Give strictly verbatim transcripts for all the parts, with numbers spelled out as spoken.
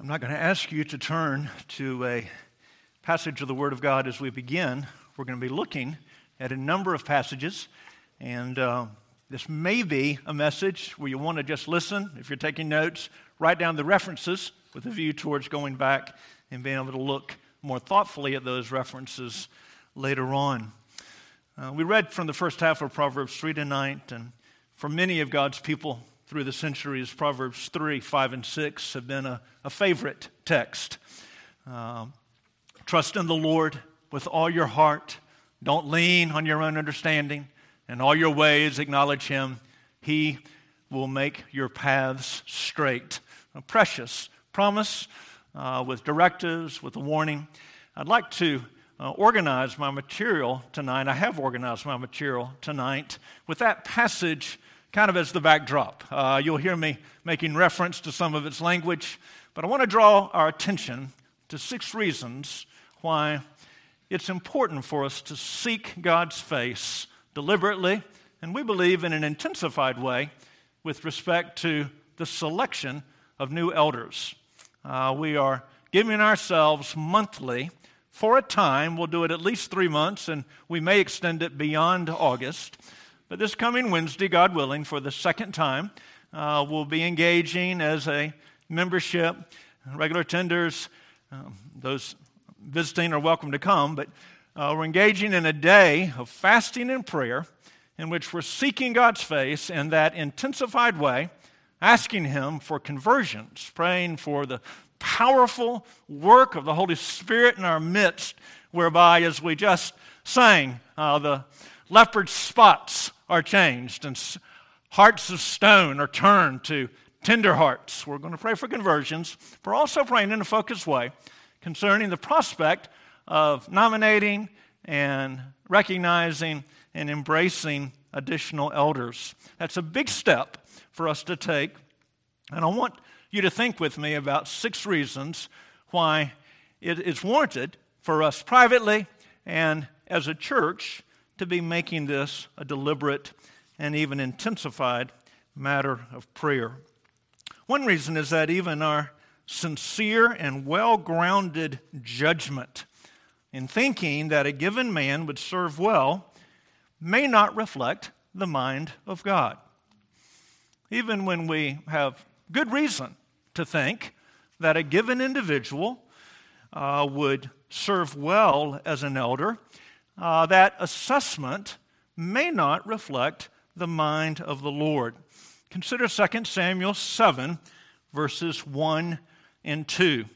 I'm not going to ask you to turn to a passage of the Word of God as we begin. We're going to be looking at a number of passages, and uh, this may be a message where you want to just listen. If you're taking notes, write down the references with a view towards going back and being able to look more thoughtfully at those references later on. Uh, we read from the first half of Proverbs three tonight, and for many of God's people through the centuries, Proverbs three, five, and six have been a, a favorite text. Uh, Trust in the Lord with all your heart. Don't lean on your own understanding. In all your ways, acknowledge Him. He will make your paths straight. A precious promise uh, with directives, with a warning. I'd like to uh, organize my material tonight. I have organized my material tonight with that passage kind of as the backdrop. Uh, you'll hear me making reference to some of its language, but I want to draw our attention to six reasons why it's important for us to seek God's face deliberately, and we believe in an intensified way, with respect to the selection of new elders. Uh, we are giving ourselves monthly for a time. We'll do it at least three months, and we may extend it beyond August. But this coming Wednesday, God willing, for the second time, uh, we'll be engaging as a membership, regular attenders. Um, those visiting are welcome to come, but uh, we're engaging in a day of fasting and prayer in which we're seeking God's face in that intensified way, asking Him for conversions, praying for the powerful work of the Holy Spirit in our midst, whereby, as we just sang, uh, the leopard spots are changed and hearts of stone are turned to tender hearts. We're going to pray for conversions. We're also praying in a focused way concerning the prospect of nominating and recognizing and embracing additional elders. That's a big step for us to take. And I want you to think with me about six reasons why it is warranted for us privately and as a church to be making this a deliberate and even intensified matter of prayer. One reason is that even our sincere and well-grounded judgment in thinking that a given man would serve well may not reflect the mind of God. Even when we have good reason to think that a given individual uh, would serve well as an elder, uh, that assessment may not reflect the mind of the Lord. Consider Second Samuel seven, verses one and two. I'm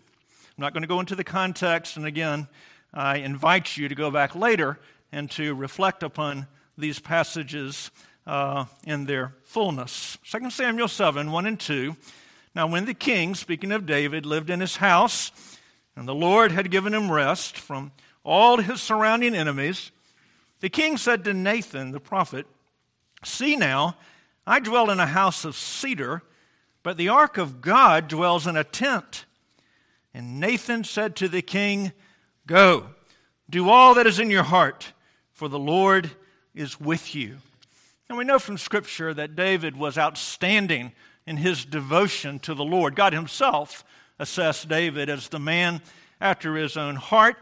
not going to go into the context, and again, I invite you to go back later and to reflect upon these passages uh, in their fullness. Second Samuel seven, one and two. Now when the king, speaking of David, lived in his house, and the Lord had given him rest from all his surrounding enemies, the king said to Nathan the prophet, "See now, I dwell in a house of cedar, but the ark of God dwells in a tent." And Nathan said to the king, "Go, do all that is in your heart, for the Lord is with you." And we know from Scripture that David was outstanding in his devotion to the Lord. God himself assessed David as the man after his own heart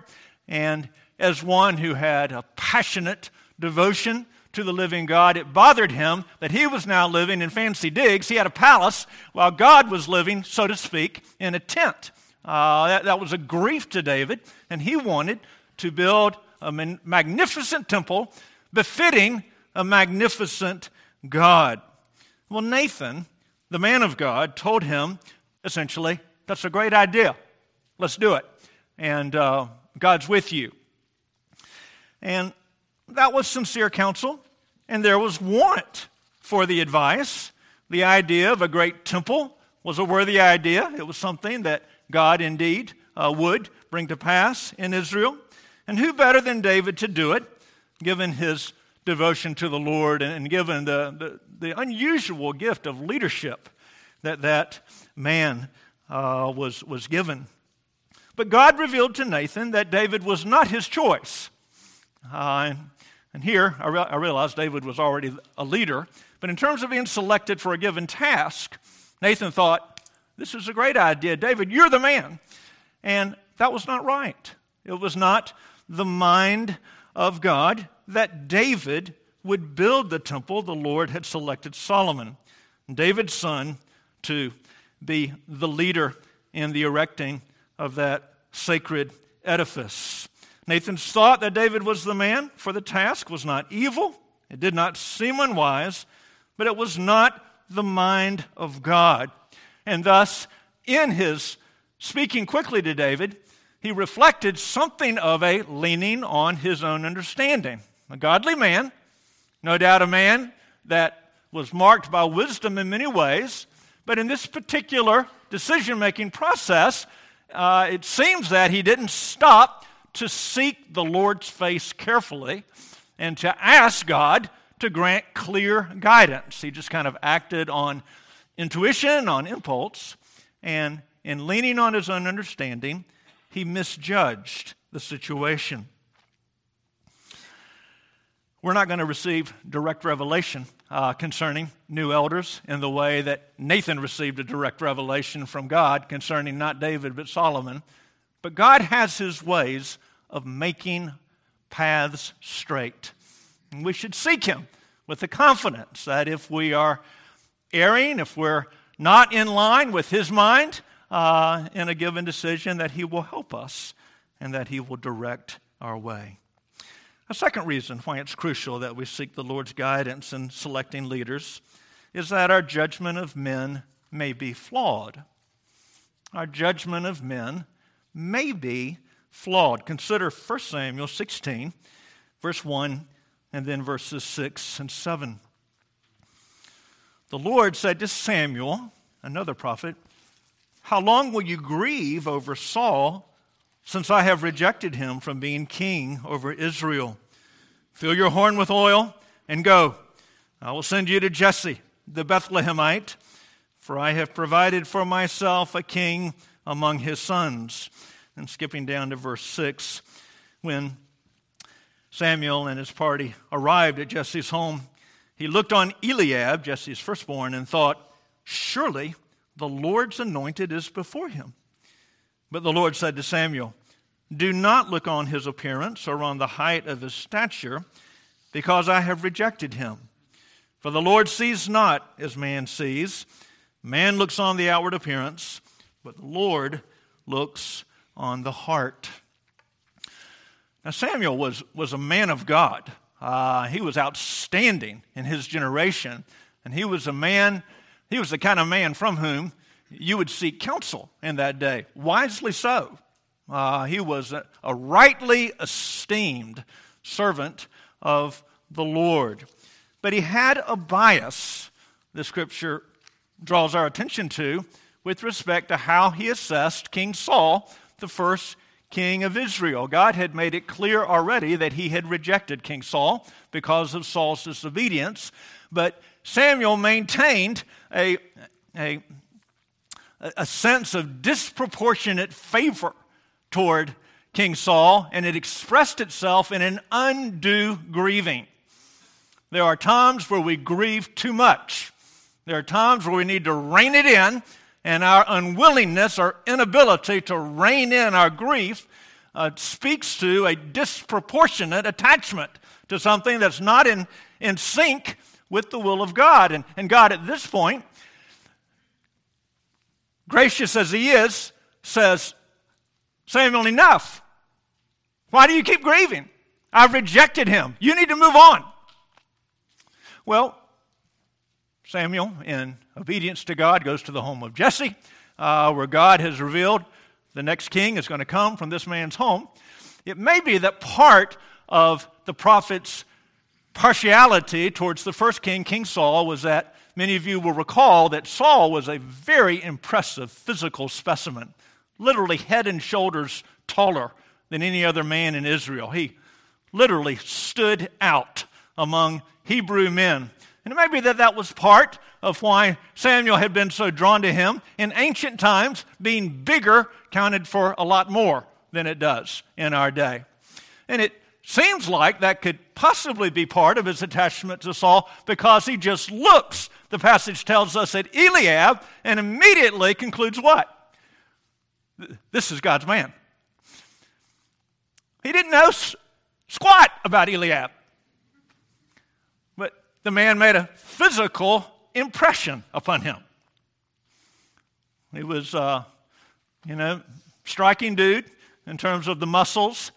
and as one who had a passionate devotion to the living God. It bothered him that he was now living in fancy digs. He had a palace while God was living, so to speak, in a tent. Uh, that, that was a grief to David, and he wanted to build a man- magnificent temple befitting a magnificent God. Well, Nathan, the man of God, told him, essentially, that's a great idea. Let's do it. And uh, God's with you. And that was sincere counsel, and there was warrant for the advice. The idea of a great temple was a worthy idea. It was something that God indeed uh, would bring to pass in Israel. And who better than David to do it, given his devotion to the Lord and given the, the, the unusual gift of leadership that that man uh, was, was given. But God revealed to Nathan that David was not his choice. Uh, And here, I, re- I realized David was already a leader, but in terms of being selected for a given task, Nathan thought, This is a great idea. David, you're the man. And that was not right. It was not the mind of God that David would build the temple. The Lord had selected Solomon, David's son, to be the leader in the erecting of that sacred edifice. Nathan's thought that David was the man for the task was not evil. It did not seem unwise, but it was not the mind of God. And thus, in his speaking quickly to David, he reflected something of a leaning on his own understanding. A godly man, no doubt a man that was marked by wisdom in many ways, but in this particular decision-making process, uh, it seems that he didn't stop to seek the Lord's face carefully and to ask God to grant clear guidance. He just kind of acted on intuition, on impulse, and in leaning on his own understanding, he misjudged the situation. We're not going to receive direct revelation uh, concerning new elders in the way that Nathan received a direct revelation from God concerning not David but Solomon. But God has his ways of making paths straight. And we should seek him with the confidence that if we are erring, if we're not in line with his mind, Uh, in a given decision, that he will help us and that he will direct our way. A second reason why it's crucial that we seek the Lord's guidance in selecting leaders is that our judgment of men may be flawed. Our judgment of men may be flawed. Consider First Samuel sixteen, verse one, and then verses six and seven. The Lord said to Samuel, another prophet, "How long will you grieve over Saul, since I have rejected him from being king over Israel? Fill your horn with oil and go. I will send you to Jesse, the Bethlehemite, for I have provided for myself a king among his sons." And skipping down to verse six, when Samuel and his party arrived at Jesse's home, he looked on Eliab, Jesse's firstborn, and thought, "Surely the Lord's anointed is before him." But the Lord said to Samuel, "Do not look on his appearance or on the height of his stature, because I have rejected him. For the Lord sees not as man sees. Man looks on the outward appearance, but the Lord looks on the heart." Now Samuel was, was a man of God. Uh, he was outstanding in his generation, and he was a man He was the kind of man from whom you would seek counsel in that day, wisely so. Uh, he was a, a rightly esteemed servant of the Lord. But he had a bias, the Scripture draws our attention to, with respect to how he assessed King Saul, the first king of Israel. God had made it clear already that he had rejected King Saul because of Saul's disobedience, but Samuel maintained a, a, a sense of disproportionate favor toward King Saul, and it expressed itself in an undue grieving. There are times where we grieve too much. There are times where we need to rein it in, and our unwillingness or inability to rein in our grief uh, speaks to a disproportionate attachment to something that's not in, in sync with the will of God. And, and God at this point, gracious as he is, says, "Samuel, enough. Why do you keep grieving? I've rejected him. You need to move on." Well, Samuel, in obedience to God, goes to the home of Jesse, uh, where God has revealed the next king is going to come from this man's home. It may be that part of the prophet's partiality towards the first king, King Saul, was that many of you will recall that Saul was a very impressive physical specimen, literally head and shoulders taller than any other man in Israel. He literally stood out among Hebrew men. And it may be that that was part of why Samuel had been so drawn to him. In ancient times, being bigger counted for a lot more than it does in our day. And it seems like that could possibly be part of his attachment to Saul because he just looks the passage tells us, at Eliab, and immediately concludes what? This is God's man. He didn't know squat about Eliab. But the man made a physical impression upon him. He was, uh, you know, striking dude in terms of the muscles.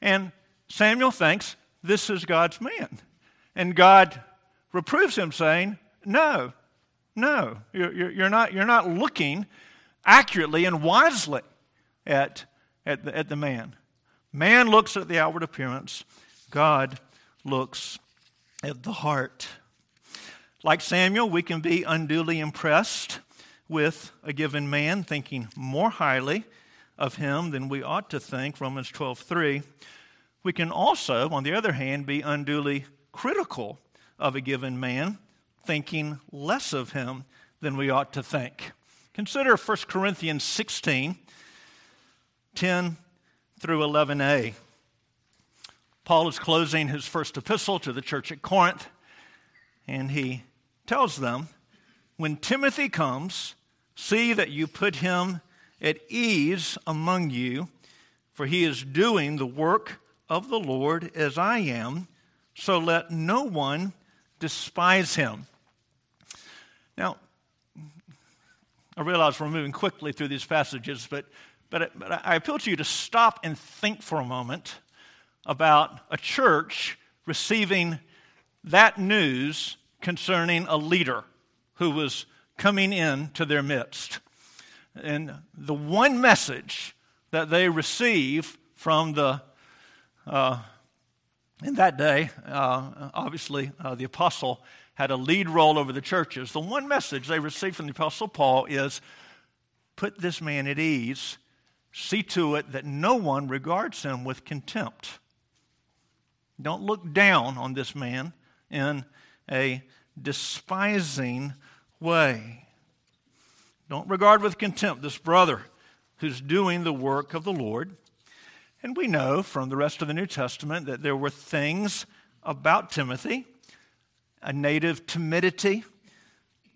And Samuel thinks, this is God's man. And God reproves him, saying, no, no, you're, you're, not, you're not looking accurately and wisely at, at, the, at the man. Man looks at the outward appearance. God looks at the heart. Like Samuel, we can be unduly impressed with a given man, thinking more highly of him than we ought to think, Romans twelve three. We can also, on the other hand, be unduly critical of a given man, thinking less of him than we ought to think. Consider First Corinthians sixteen, ten through eleven a. Paul is closing his first epistle to the church at Corinth, and he tells them, when Timothy comes, see that you put him at ease among you, for he is doing the work of the Lord as I am, so let no one despise him. Now, I realize we're moving quickly through these passages, but, but, but I appeal to you to stop and think for a moment about a church receiving that news concerning a leader who was coming in to their midst. And the one message that they receive from the, uh, in that day, uh, obviously uh, the apostle had a lead role over the churches. The one message they received from the apostle Paul is, put this man at ease, see to it that no one regards him with contempt. Don't look down on this man in a despising way. Don't regard with contempt this brother who's doing the work of the Lord. And we know from the rest of the New Testament that there were things about Timothy, a native timidity,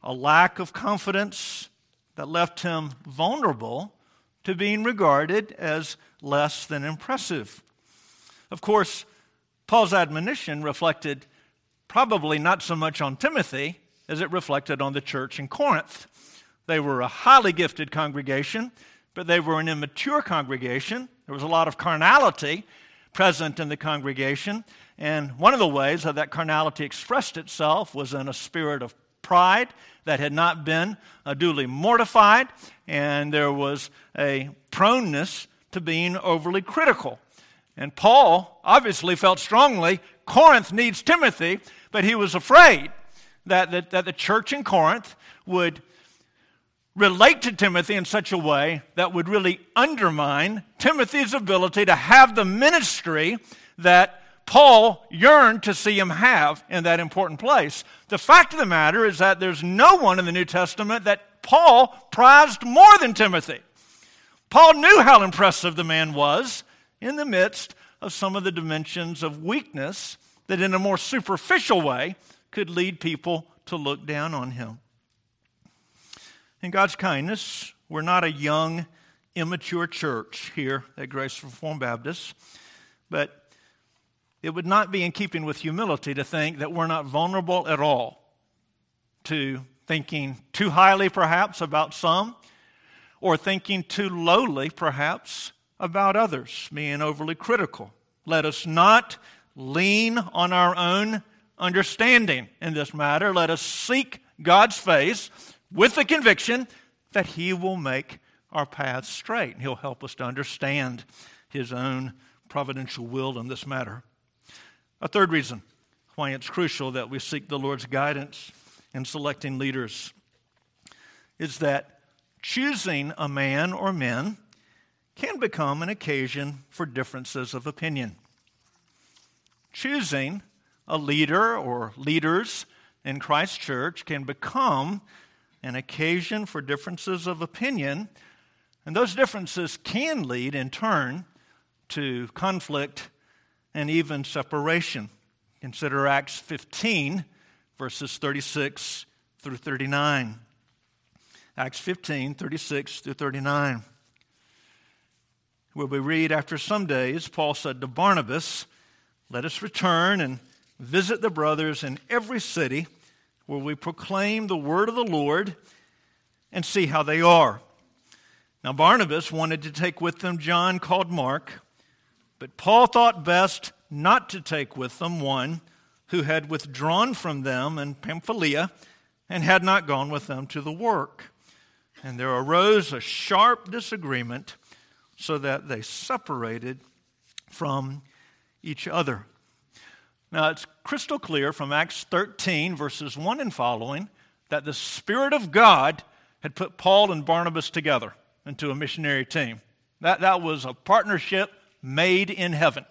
a lack of confidence that left him vulnerable to being regarded as less than impressive. Of course, Paul's admonition reflected probably not so much on Timothy as it reflected on the church in Corinth. They were a highly gifted congregation, but they were an immature congregation. There was a lot of carnality present in the congregation, and one of the ways that that carnality expressed itself was in a spirit of pride that had not been duly mortified, and there was a proneness to being overly critical. And Paul obviously felt strongly Corinth needs Timothy, but he was afraid that, that, that the church in Corinth would relate to Timothy in such a way that would really undermine Timothy's ability to have the ministry that Paul yearned to see him have in that important place. The fact of the matter is that there's no one in the New Testament that Paul prized more than Timothy. Paul knew how impressive the man was in the midst of some of the dimensions of weakness that in a more superficial way could lead people to look down on him. In God's kindness, we're not a young, immature church here at Grace Reformed Baptist, but it would not be in keeping with humility to think that we're not vulnerable at all to thinking too highly perhaps about some, or thinking too lowly perhaps about others, being overly critical. Let us not lean on our own understanding in this matter. Let us seek God's face with the conviction that He will make our paths straight. He'll help us to understand His own providential will in this matter. A third reason why it's crucial that we seek the Lord's guidance in selecting leaders is that choosing a man or men can become an occasion for differences of opinion. Choosing a leader or leaders in Christ's church can become an occasion for differences of opinion, and those differences can lead, in turn, to conflict and even separation. Consider Acts fifteen, verses 36 through thirty-nine. Acts fifteen, thirty-six through thirty-nine. Where we read, after some days, Paul said to Barnabas, let us return and visit the brothers in every city where we proclaim the word of the Lord and see how they are. Now Barnabas wanted to take with them John called Mark, but Paul thought best not to take with them one who had withdrawn from them in Pamphylia and had not gone with them to the work. And there arose a sharp disagreement so that they separated from each other. Now, it's crystal clear from Acts thirteen, verses one and following, that the Spirit of God had put Paul and Barnabas together into a missionary team. That, that was a partnership made in heaven.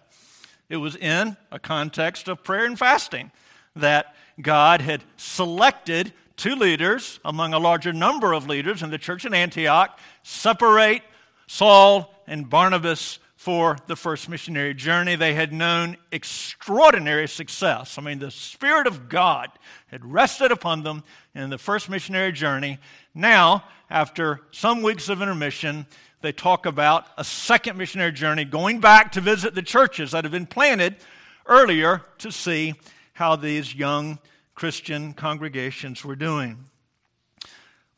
It was in a context of prayer and fasting that God had selected two leaders among a larger number of leaders in the church in Antioch, separate Saul and Barnabas for the first missionary journey. They had known extraordinary success. I mean, the Spirit of God had rested upon them in the first missionary journey. Now, after some weeks of intermission, they talk about a second missionary journey, going back to visit the churches that have been planted earlier to see how these young Christian congregations were doing.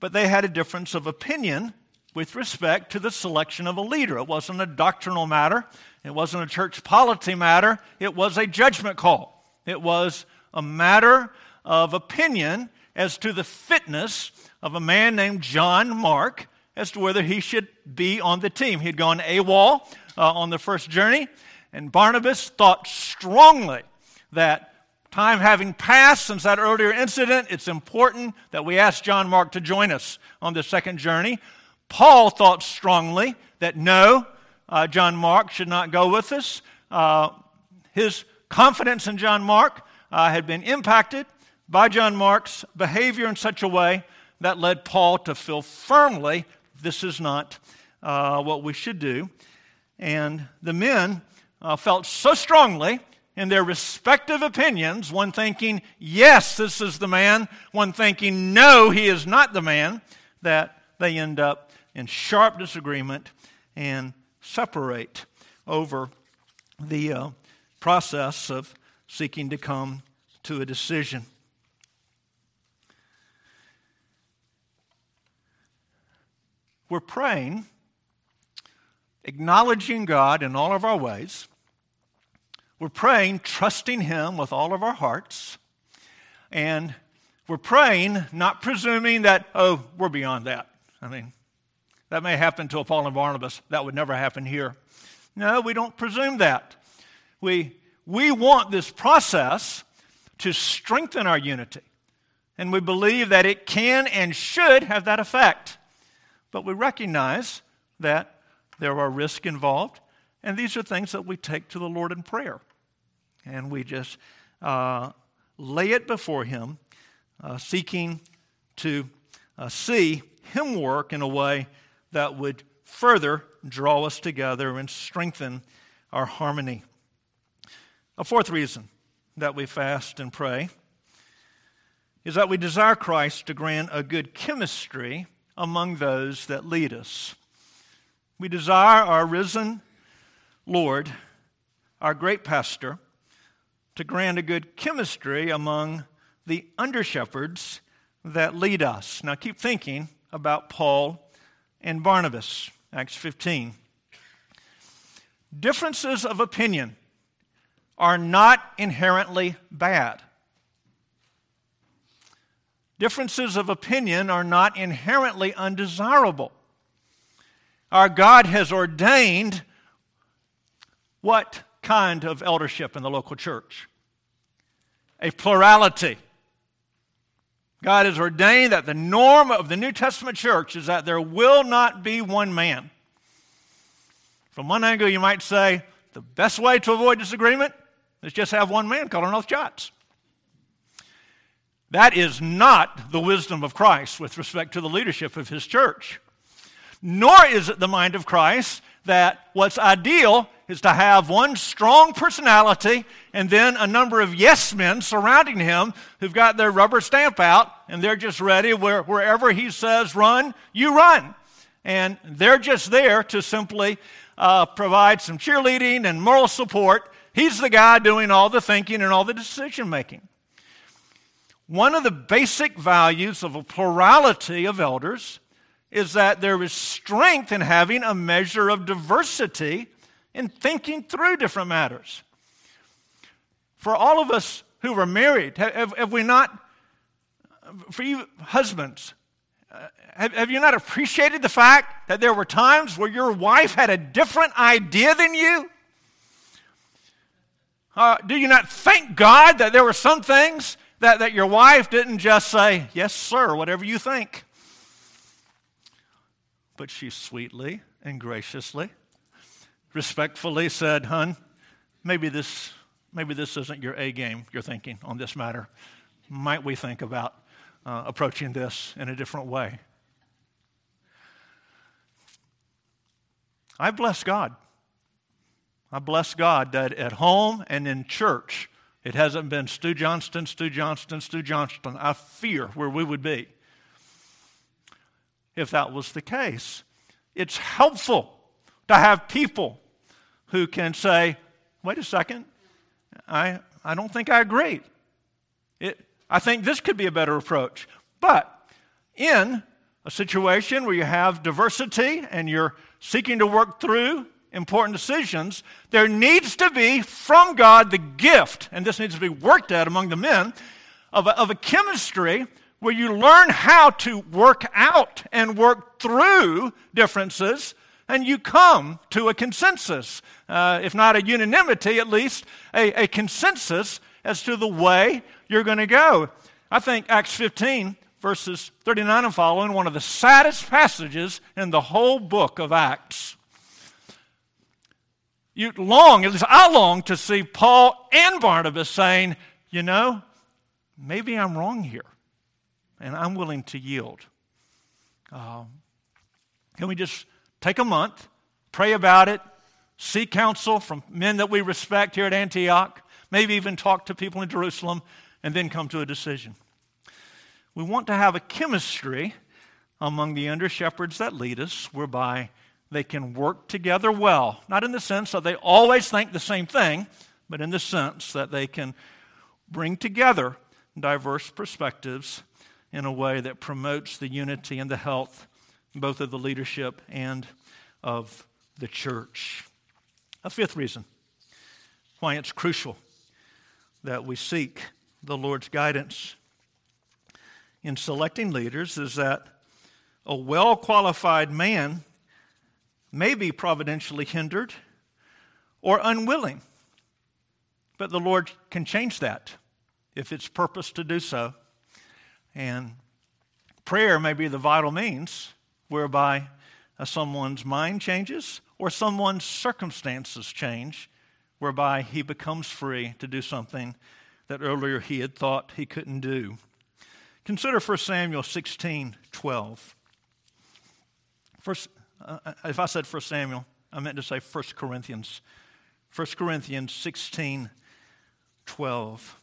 But they had a difference of opinion with respect to the selection of a leader. It wasn't a doctrinal matter. It wasn't a church polity matter. It was a judgment call. It was a matter of opinion as to the fitness of a man named John Mark as to whether he should be on the team. He'd gone AWOL uh, on the first journey, and Barnabas thought strongly that time having passed since that earlier incident, it's important that we ask John Mark to join us on the second journey. Paul thought strongly that no, uh, John Mark should not go with us. Uh, his confidence in John Mark uh, had been impacted by John Mark's behavior in such a way that led Paul to feel firmly, this is not uh, what we should do. And the men uh, felt so strongly in their respective opinions, one thinking, yes, this is the man, one thinking, no, he is not the man, that they end up in sharp disagreement and separate over the uh, process of seeking to come to a decision. We're praying, acknowledging God in all of our ways. We're praying, trusting Him with all of our hearts. And we're praying, not presuming that, oh, we're beyond that. I mean, that may happen to a Paul and Barnabas. That would never happen here. No, we don't presume that. We, we want this process to strengthen our unity, and we believe that it can and should have that effect. But we recognize that there are risks involved, and these are things that we take to the Lord in prayer. And we just uh, lay it before Him, uh, seeking to uh, see Him work in a way that would further draw us together and strengthen our harmony. A fourth reason that we fast and pray is that we desire Christ to grant a good chemistry among those that lead us. We desire our risen Lord, our great pastor, to grant a good chemistry among the under-shepherds that lead us. Now keep thinking about Paul and Barnabas, Acts fifteen. Differences of opinion are not inherently bad. Differences of opinion are not inherently undesirable. Our God has ordained what kind of eldership in the local church? A plurality. God has ordained that the norm of the New Testament church is that there will not be one man. From one angle, you might say, the best way to avoid disagreement is just have one man calling all the shots. That is not the wisdom of Christ with respect to the leadership of His church. Nor is it the mind of Christ that what's ideal is to have one strong personality and then a number of yes men surrounding him who've got their rubber stamp out, and they're just ready. Where, wherever he says run, you run. And they're just there to simply uh, provide some cheerleading and moral support. He's the guy doing all the thinking and all the decision-making. One of the basic values of a plurality of elders is that there is strength in having a measure of diversity in thinking through different matters. For all of us who are married, have, have we not, for you husbands, have, have you not appreciated the fact that there were times where your wife had a different idea than you? Uh, do you not thank God that there were some things that, that your wife didn't just say, yes, sir, whatever you think? But she sweetly and graciously, respectfully said, "Hun, maybe this, maybe this isn't your A game. You're thinking on this matter. Might we think about uh, approaching this in a different way?" I bless God. I bless God that at home and in church, it hasn't been Stu Johnston, Stu Johnston, Stu Johnston. I fear where we would be if that was the case. It's helpful to have people who can say, wait a second, I, I don't think I agree. It, I think this could be a better approach. But in a situation where you have diversity and you're seeking to work through important decisions, there needs to be from God the gift, and this needs to be worked at among the men, of a, of a chemistry where you learn how to work out and work through differences, and you come to a consensus, uh, if not a unanimity, at least a, a consensus as to the way you're going to go. I think Acts fifteen, verses thirty-nine and following, one of the saddest passages in the whole book of Acts. You long, at least I long, to see Paul and Barnabas saying, you know, maybe I'm wrong here. And I'm willing to yield. Um, can we just take a month, pray about it, seek counsel from men that we respect here at Antioch, maybe even talk to people in Jerusalem, and then come to a decision? We want to have a chemistry among the under-shepherds that lead us whereby they can work together well, not in the sense that they always think the same thing, but in the sense that they can bring together diverse perspectives in a way that promotes the unity and the health both of the leadership and of the church. A fifth reason why it's crucial that we seek the Lord's guidance in selecting leaders is that a well-qualified man may be providentially hindered or unwilling, but the Lord can change that if it's purpose to do so. And prayer may be the vital means whereby someone's mind changes or someone's circumstances change, whereby he becomes free to do something that earlier he had thought he couldn't do. Consider First Samuel sixteen twelve. First, uh, if I said First Samuel, I meant to say First Corinthians. First Corinthians sixteen twelve.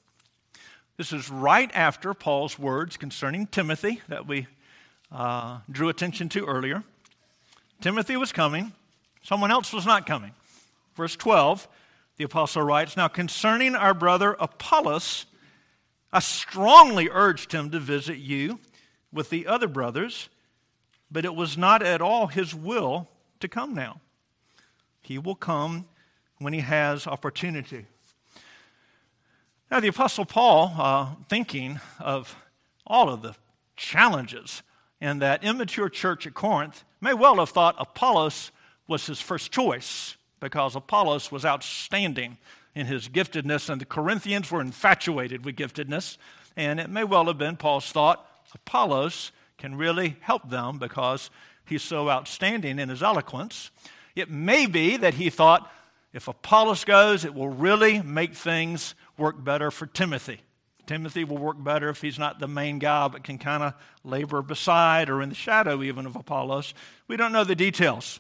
This is right after Paul's words concerning Timothy that we uh, drew attention to earlier. Timothy was coming. Someone else was not coming. Verse twelve, the apostle writes, "Now concerning our brother Apollos, I strongly urged him to visit you with the other brothers, but it was not at all his will to come now. He will come when he has opportunity." Now, the Apostle Paul, uh, thinking of all of the challenges in that immature church at Corinth, may well have thought Apollos was his first choice because Apollos was outstanding in his giftedness, and the Corinthians were infatuated with giftedness. And it may well have been Paul's thought, Apollos can really help them because he's so outstanding in his eloquence. It may be that he thought, if Apollos goes, it will really make things work better for Timothy. Timothy will work better if he's not the main guy, but can kind of labor beside or in the shadow even of Apollos. We don't know the details.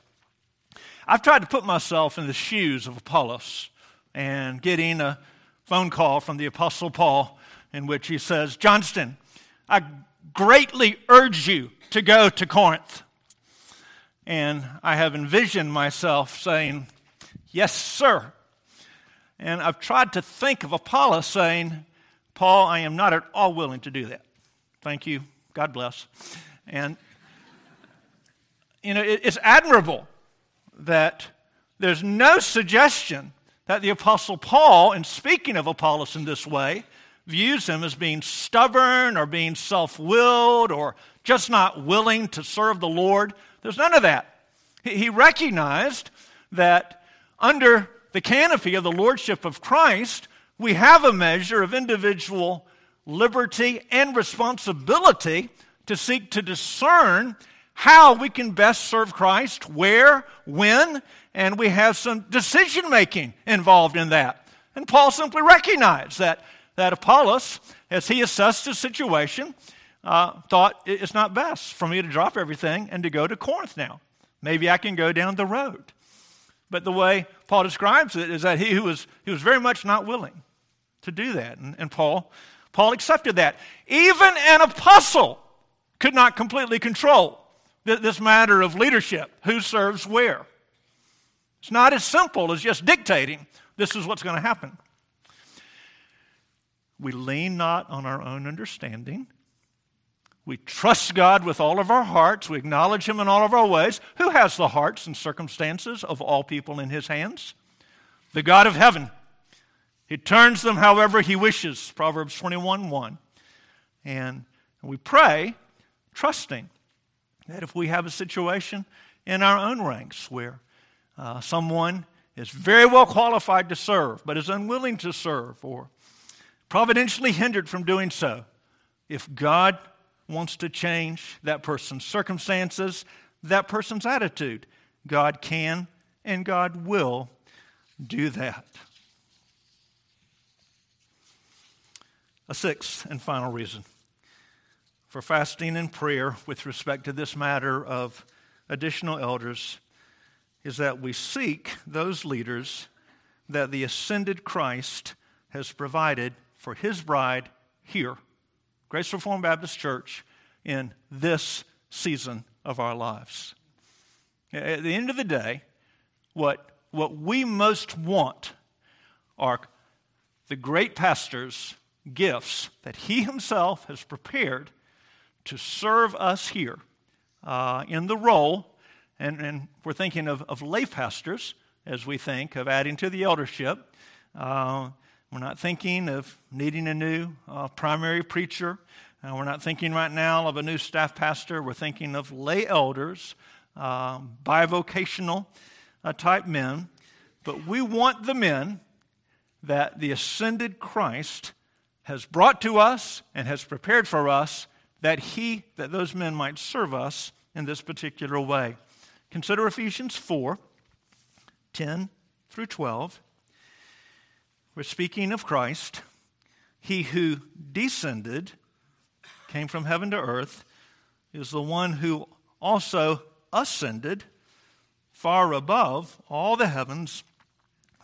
I've tried to put myself in the shoes of Apollos and getting a phone call from the Apostle Paul in which he says, Johnston, I greatly urge you to go to Corinth. And I have envisioned myself saying, yes, sir. And I've tried to think of Apollos saying, Paul, I am not at all willing to do that. Thank you. God bless. And, you know, it's admirable that there's no suggestion that the Apostle Paul, in speaking of Apollos in this way, views him as being stubborn or being self-willed or just not willing to serve the Lord. There's none of that. He recognized that under the canopy of the Lordship of Christ, we have a measure of individual liberty and responsibility to seek to discern how we can best serve Christ, where, when, and we have some decision-making involved in that. And Paul simply recognized that, that Apollos, as he assessed his situation, Uh, thought it's not best for me to drop everything and to go to Corinth now. Maybe I can go down the road. But the way Paul describes it is that he was he was very much not willing to do that. And, and Paul, Paul accepted that. Even an apostle could not completely control th- this matter of leadership, who serves where. It's not as simple as just dictating this is what's going to happen. We lean not on our own understanding. We trust God with all of our hearts. We acknowledge Him in all of our ways. Who has the hearts and circumstances of all people in His hands? The God of heaven. He turns them however He wishes, Proverbs twenty-one one. And we pray, trusting that if we have a situation in our own ranks where uh, someone is very well qualified to serve but is unwilling to serve or providentially hindered from doing so, if God wants to change that person's circumstances, that person's attitude, God can and God will do that. A sixth and final reason for fasting and prayer with respect to this matter of additional elders is that we seek those leaders that the ascended Christ has provided for His bride here, Grace Reformed Baptist Church, in this season of our lives. At the end of the day, what, what we most want are the great pastor's gifts that he himself has prepared to serve us here uh, in the role, and, and we're thinking of, of lay pastors as we think of adding to the eldership. Uh, We're not thinking of needing a new uh, primary preacher. Uh, we're not thinking right now of a new staff pastor. We're thinking of lay elders, um, bivocational uh, type men. But we want the men that the ascended Christ has brought to us and has prepared for us, that he, that those men might serve us in this particular way. Consider Ephesians four, ten through twelve. We're speaking of Christ, he who descended, came from heaven to earth, is the one who also ascended far above all the heavens,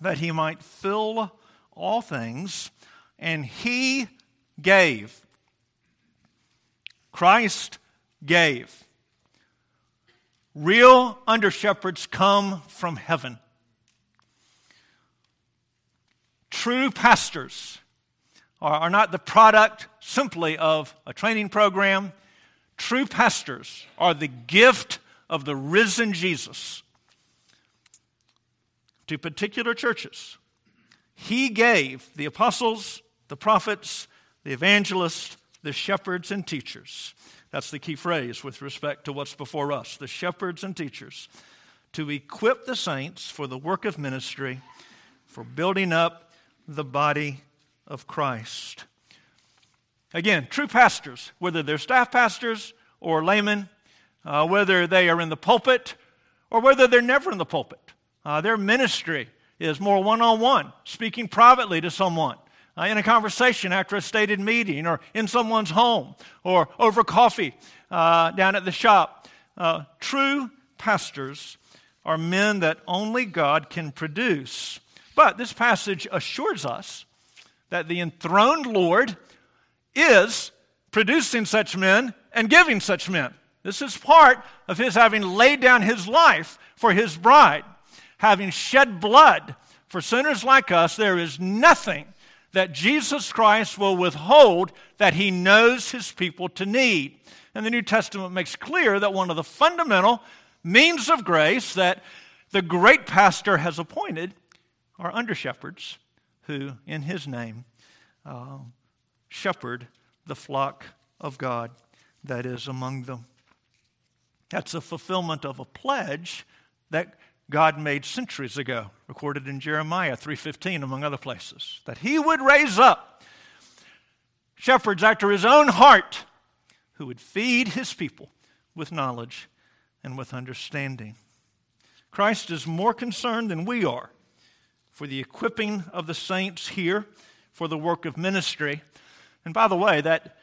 that he might fill all things, and he gave. Christ gave. Real under-shepherds come from heaven. True pastors are, are not the product simply of a training program. True pastors are the gift of the risen Jesus to particular churches. He gave the apostles, the prophets, the evangelists, the shepherds, and teachers. That's the key phrase with respect to what's before us, the shepherds and teachers, to equip the saints for the work of ministry, for building up the body of Christ. Again, true pastors, whether they're staff pastors or laymen, uh, whether they are in the pulpit or whether they're never in the pulpit, uh, their ministry is more one-on-one, speaking privately to someone uh, in a conversation after a stated meeting or in someone's home or over coffee uh, down at the shop. Uh, true pastors are men that only God can produce. But this passage assures us that the enthroned Lord is producing such men and giving such men. This is part of his having laid down his life for his bride, having shed blood for sinners like us. There is nothing that Jesus Christ will withhold that he knows his people to need. And the New Testament makes clear that one of the fundamental means of grace that the great pastor has appointed are under-shepherds who, in his name, uh, shepherd the flock of God that is among them. That's a fulfillment of a pledge that God made centuries ago, recorded in Jeremiah three fifteen, among other places, that he would raise up shepherds after his own heart who would feed his people with knowledge and with understanding. Christ is more concerned than we are for the equipping of the saints here for the work of ministry. And by the way, that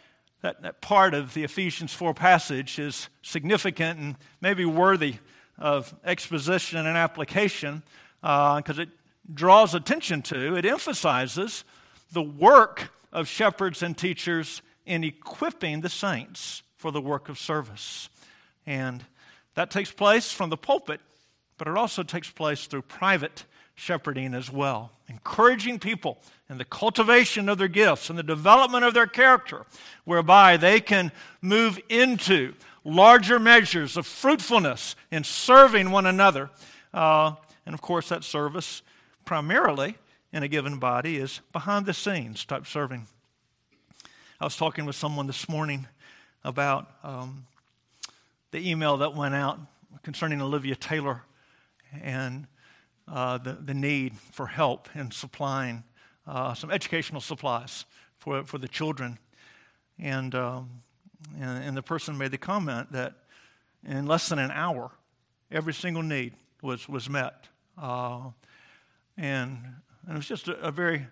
That, that part of the Ephesians four passage is significant and maybe worthy of exposition and application because uh, it draws attention to, it emphasizes the work of shepherds and teachers in equipping the saints for the work of service. And that takes place from the pulpit, but it also takes place through private shepherding as well, encouraging people in the cultivation of their gifts and the development of their character, whereby they can move into larger measures of fruitfulness in serving one another. Uh, and of course, that service primarily in a given body is behind the scenes type serving. I was talking with someone this morning about um, the email that went out concerning Olivia Taylor and Uh, the, the need for help in supplying uh, some educational supplies for for the children. And, um, and and the person made the comment that in less than an hour, every single need was, was met. Uh, and, and it was just a, a very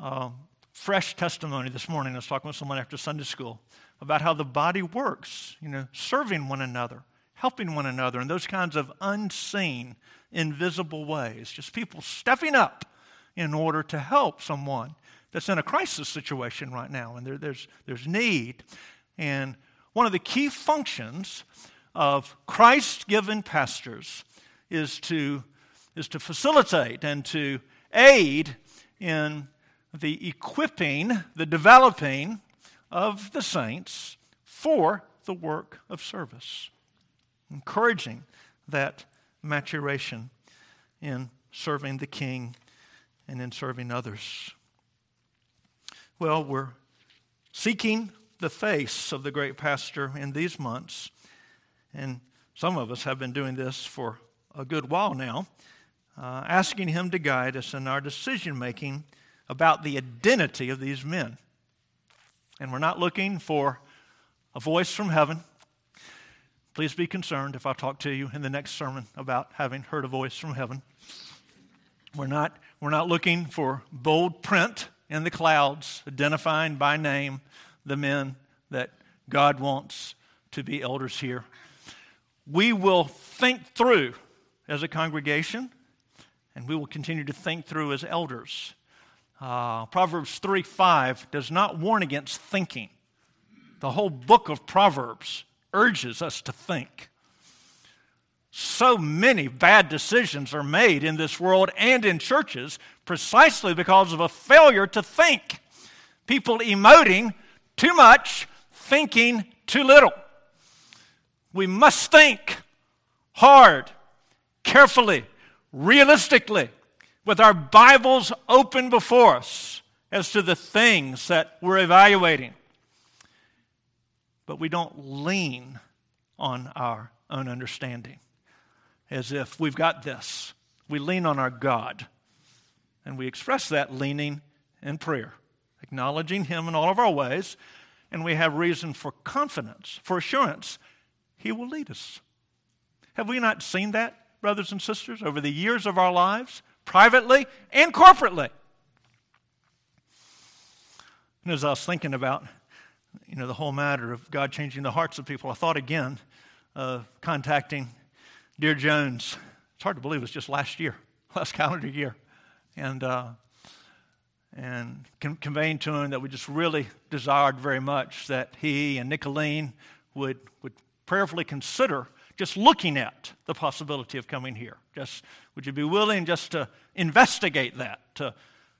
uh, fresh testimony this morning. I was talking with someone after Sunday school about how the body works, you know, serving one another, helping one another in those kinds of unseen, invisible ways. Just people stepping up in order to help someone that's in a crisis situation right now, and there, there's, there's need. And one of the key functions of Christ-given pastors is to, is to facilitate and to aid in the equipping, the developing of the saints for the work of service, encouraging that maturation in serving the King and in serving others. Well, we're seeking the face of the great pastor in these months, and some of us have been doing this for a good while now, uh, asking him to guide us in our decision-making about the identity of these men. And we're not looking for a voice from heaven. Please be concerned if I talk to you in the next sermon about having heard a voice from heaven. We're not, we're not looking for bold print in the clouds identifying by name the men that God wants to be elders here. We will think through as a congregation, and we will continue to think through as elders. Uh, Proverbs three five does not warn against thinking. The whole book of Proverbs urges us to think. So many bad decisions are made in this world and in churches precisely because of a failure to think. People emoting too much, thinking too little. We must think hard, carefully, realistically, with our Bibles open before us as to the things that we're evaluating. But we don't lean on our own understanding as if we've got this. We lean on our God, and we express that leaning in prayer, acknowledging him in all of our ways, and we have reason for confidence, for assurance, he will lead us. Have we not seen that, brothers and sisters, over the years of our lives, privately and corporately? And as I was thinking about You know, the whole matter of God changing the hearts of people, I thought again of contacting Dear Jones It's hard to believe it's just last year, last calendar year. And uh, and con- conveying to him that we just really desired very much that he and Nicolene would, would prayerfully consider just looking at the possibility of coming here. Just, would you be willing just to investigate that, to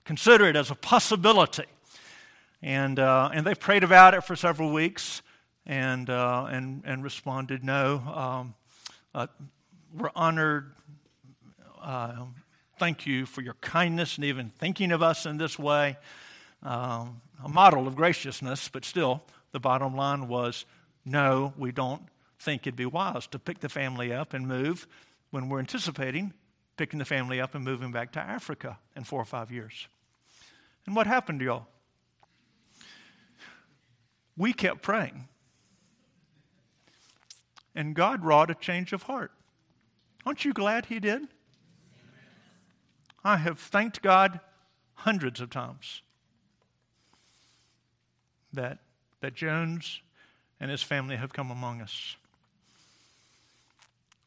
consider it as a possibility? And uh, and they prayed about it for several weeks, and uh, and and responded, no, um, uh, we're honored. Uh, thank you for your kindness and even thinking of us in this way. Um, a model of graciousness, but still, the bottom line was, no, we don't think it'd be wise to pick the family up and move when we're anticipating picking the family up and moving back to Africa in four or five years. And what happened, y'all? We kept praying, and God wrought a change of heart. Aren't you glad He did? I have thanked God hundreds of times that, that Jones and his family have come among us.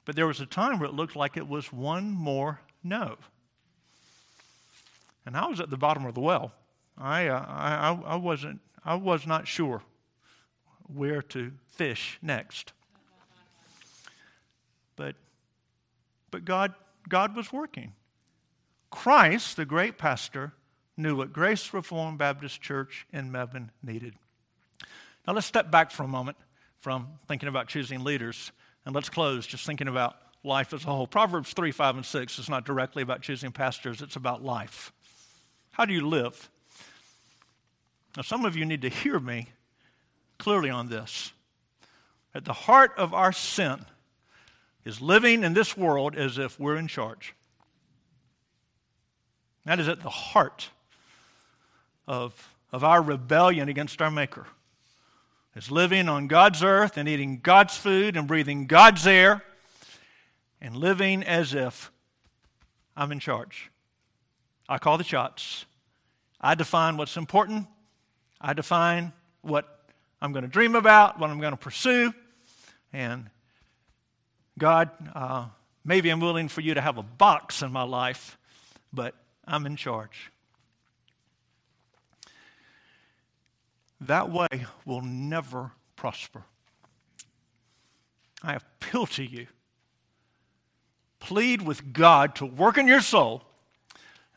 But there was a time where it looked like it was one more no. And I was at the bottom of the well. I uh, I, I wasn't I was not sure where to fish next. But but God God was working. Christ, the great pastor, knew what Grace Reformed Baptist Church in Mebane needed. Now let's step back for a moment from thinking about choosing leaders, and let's close just thinking about life as a whole. Proverbs three, five, and six is not directly about choosing pastors. It's about life. How do you live? Now, some of you need to hear me clearly on this. At the heart of our sin is living in this world as if we're in charge. That is at the heart of, of our rebellion against our Maker. It's living on God's earth and eating God's food and breathing God's air and living as if I'm in charge. I call the shots. I define what's important. I define what I'm going to dream about, what I'm going to pursue. And God, uh, maybe I'm willing for you to have a box in my life, but I'm in charge. That way will never prosper. I appeal to you. Plead with God to work in your soul,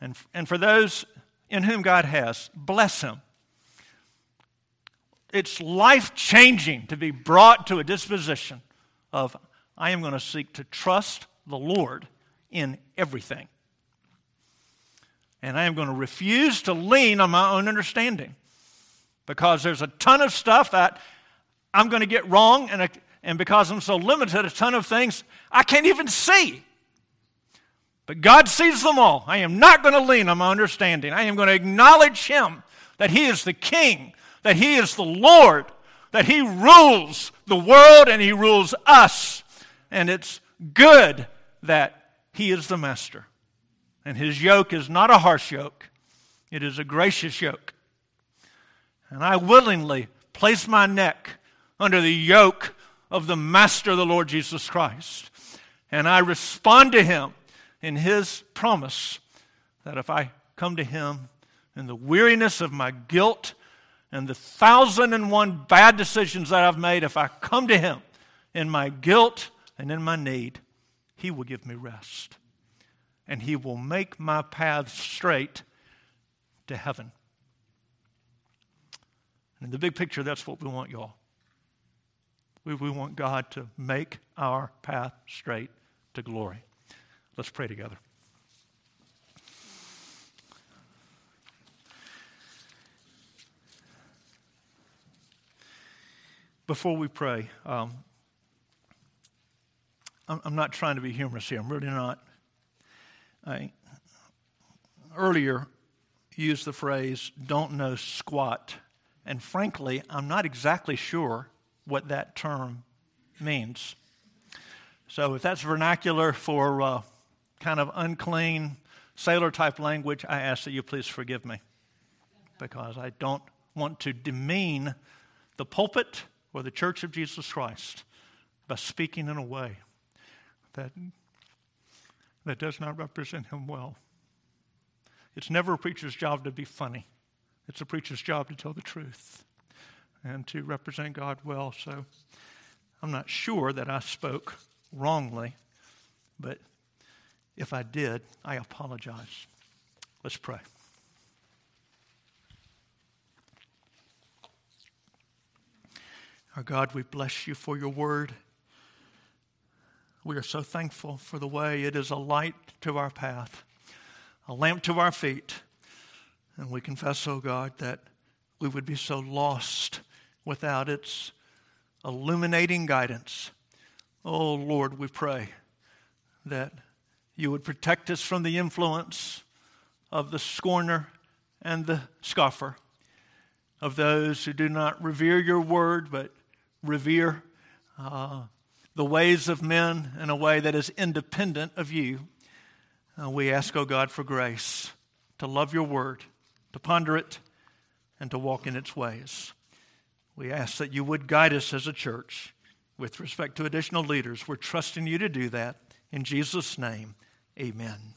and, and for those in whom God has, bless him. It's life-changing to be brought to a disposition of, I am going to seek to trust the Lord in everything. And I am going to refuse to lean on my own understanding, because there's a ton of stuff that I'm going to get wrong, and, and because I'm so limited, a ton of things I can't even see. But God sees them all. I am not going to lean on my understanding. I am going to acknowledge Him, that He is the King, that He is the Lord, that He rules the world and He rules us. And it's good that He is the Master. And His yoke is not a harsh yoke. It is a gracious yoke. And I willingly place my neck under the yoke of the Master, the Lord Jesus Christ. And I respond to Him in His promise that if I come to Him in the weariness of my guilt and the thousand and one bad decisions that I've made, if I come to Him in my guilt and in my need, He will give me rest. And He will make my path straight to heaven. And in the big picture, that's what we want, y'all. We, we want God to make our path straight to glory. Let's pray together. Before we pray, um, I'm, I'm not trying to be humorous here. I'm really not. I earlier used the phrase, don't know squat. And frankly, I'm not exactly sure what that term means. So if that's vernacular for uh, kind of unclean sailor-type language, I ask that you please forgive me, because I don't want to demean the pulpit or the Church of Jesus Christ by speaking in a way that that does not represent him well. It's never a preacher's job to be funny. It's a preacher's job to tell the truth and to represent God well. So I'm not sure that I spoke wrongly, but if I did, I apologize. Let's pray. Our God, we bless you for your word. We are so thankful for the way it is a light to our path, a lamp to our feet. And we confess, oh God, that we would be so lost without its illuminating guidance. Oh Lord, we pray that you would protect us from the influence of the scorner and the scoffer, of those who do not revere your word, but revere uh, the ways of men in a way that is independent of you. Uh, we ask, oh God, for grace to love your word, to ponder it, and to walk in its ways. We ask that you would guide us as a church with respect to additional leaders. We're trusting you to do that. In Jesus' name, amen.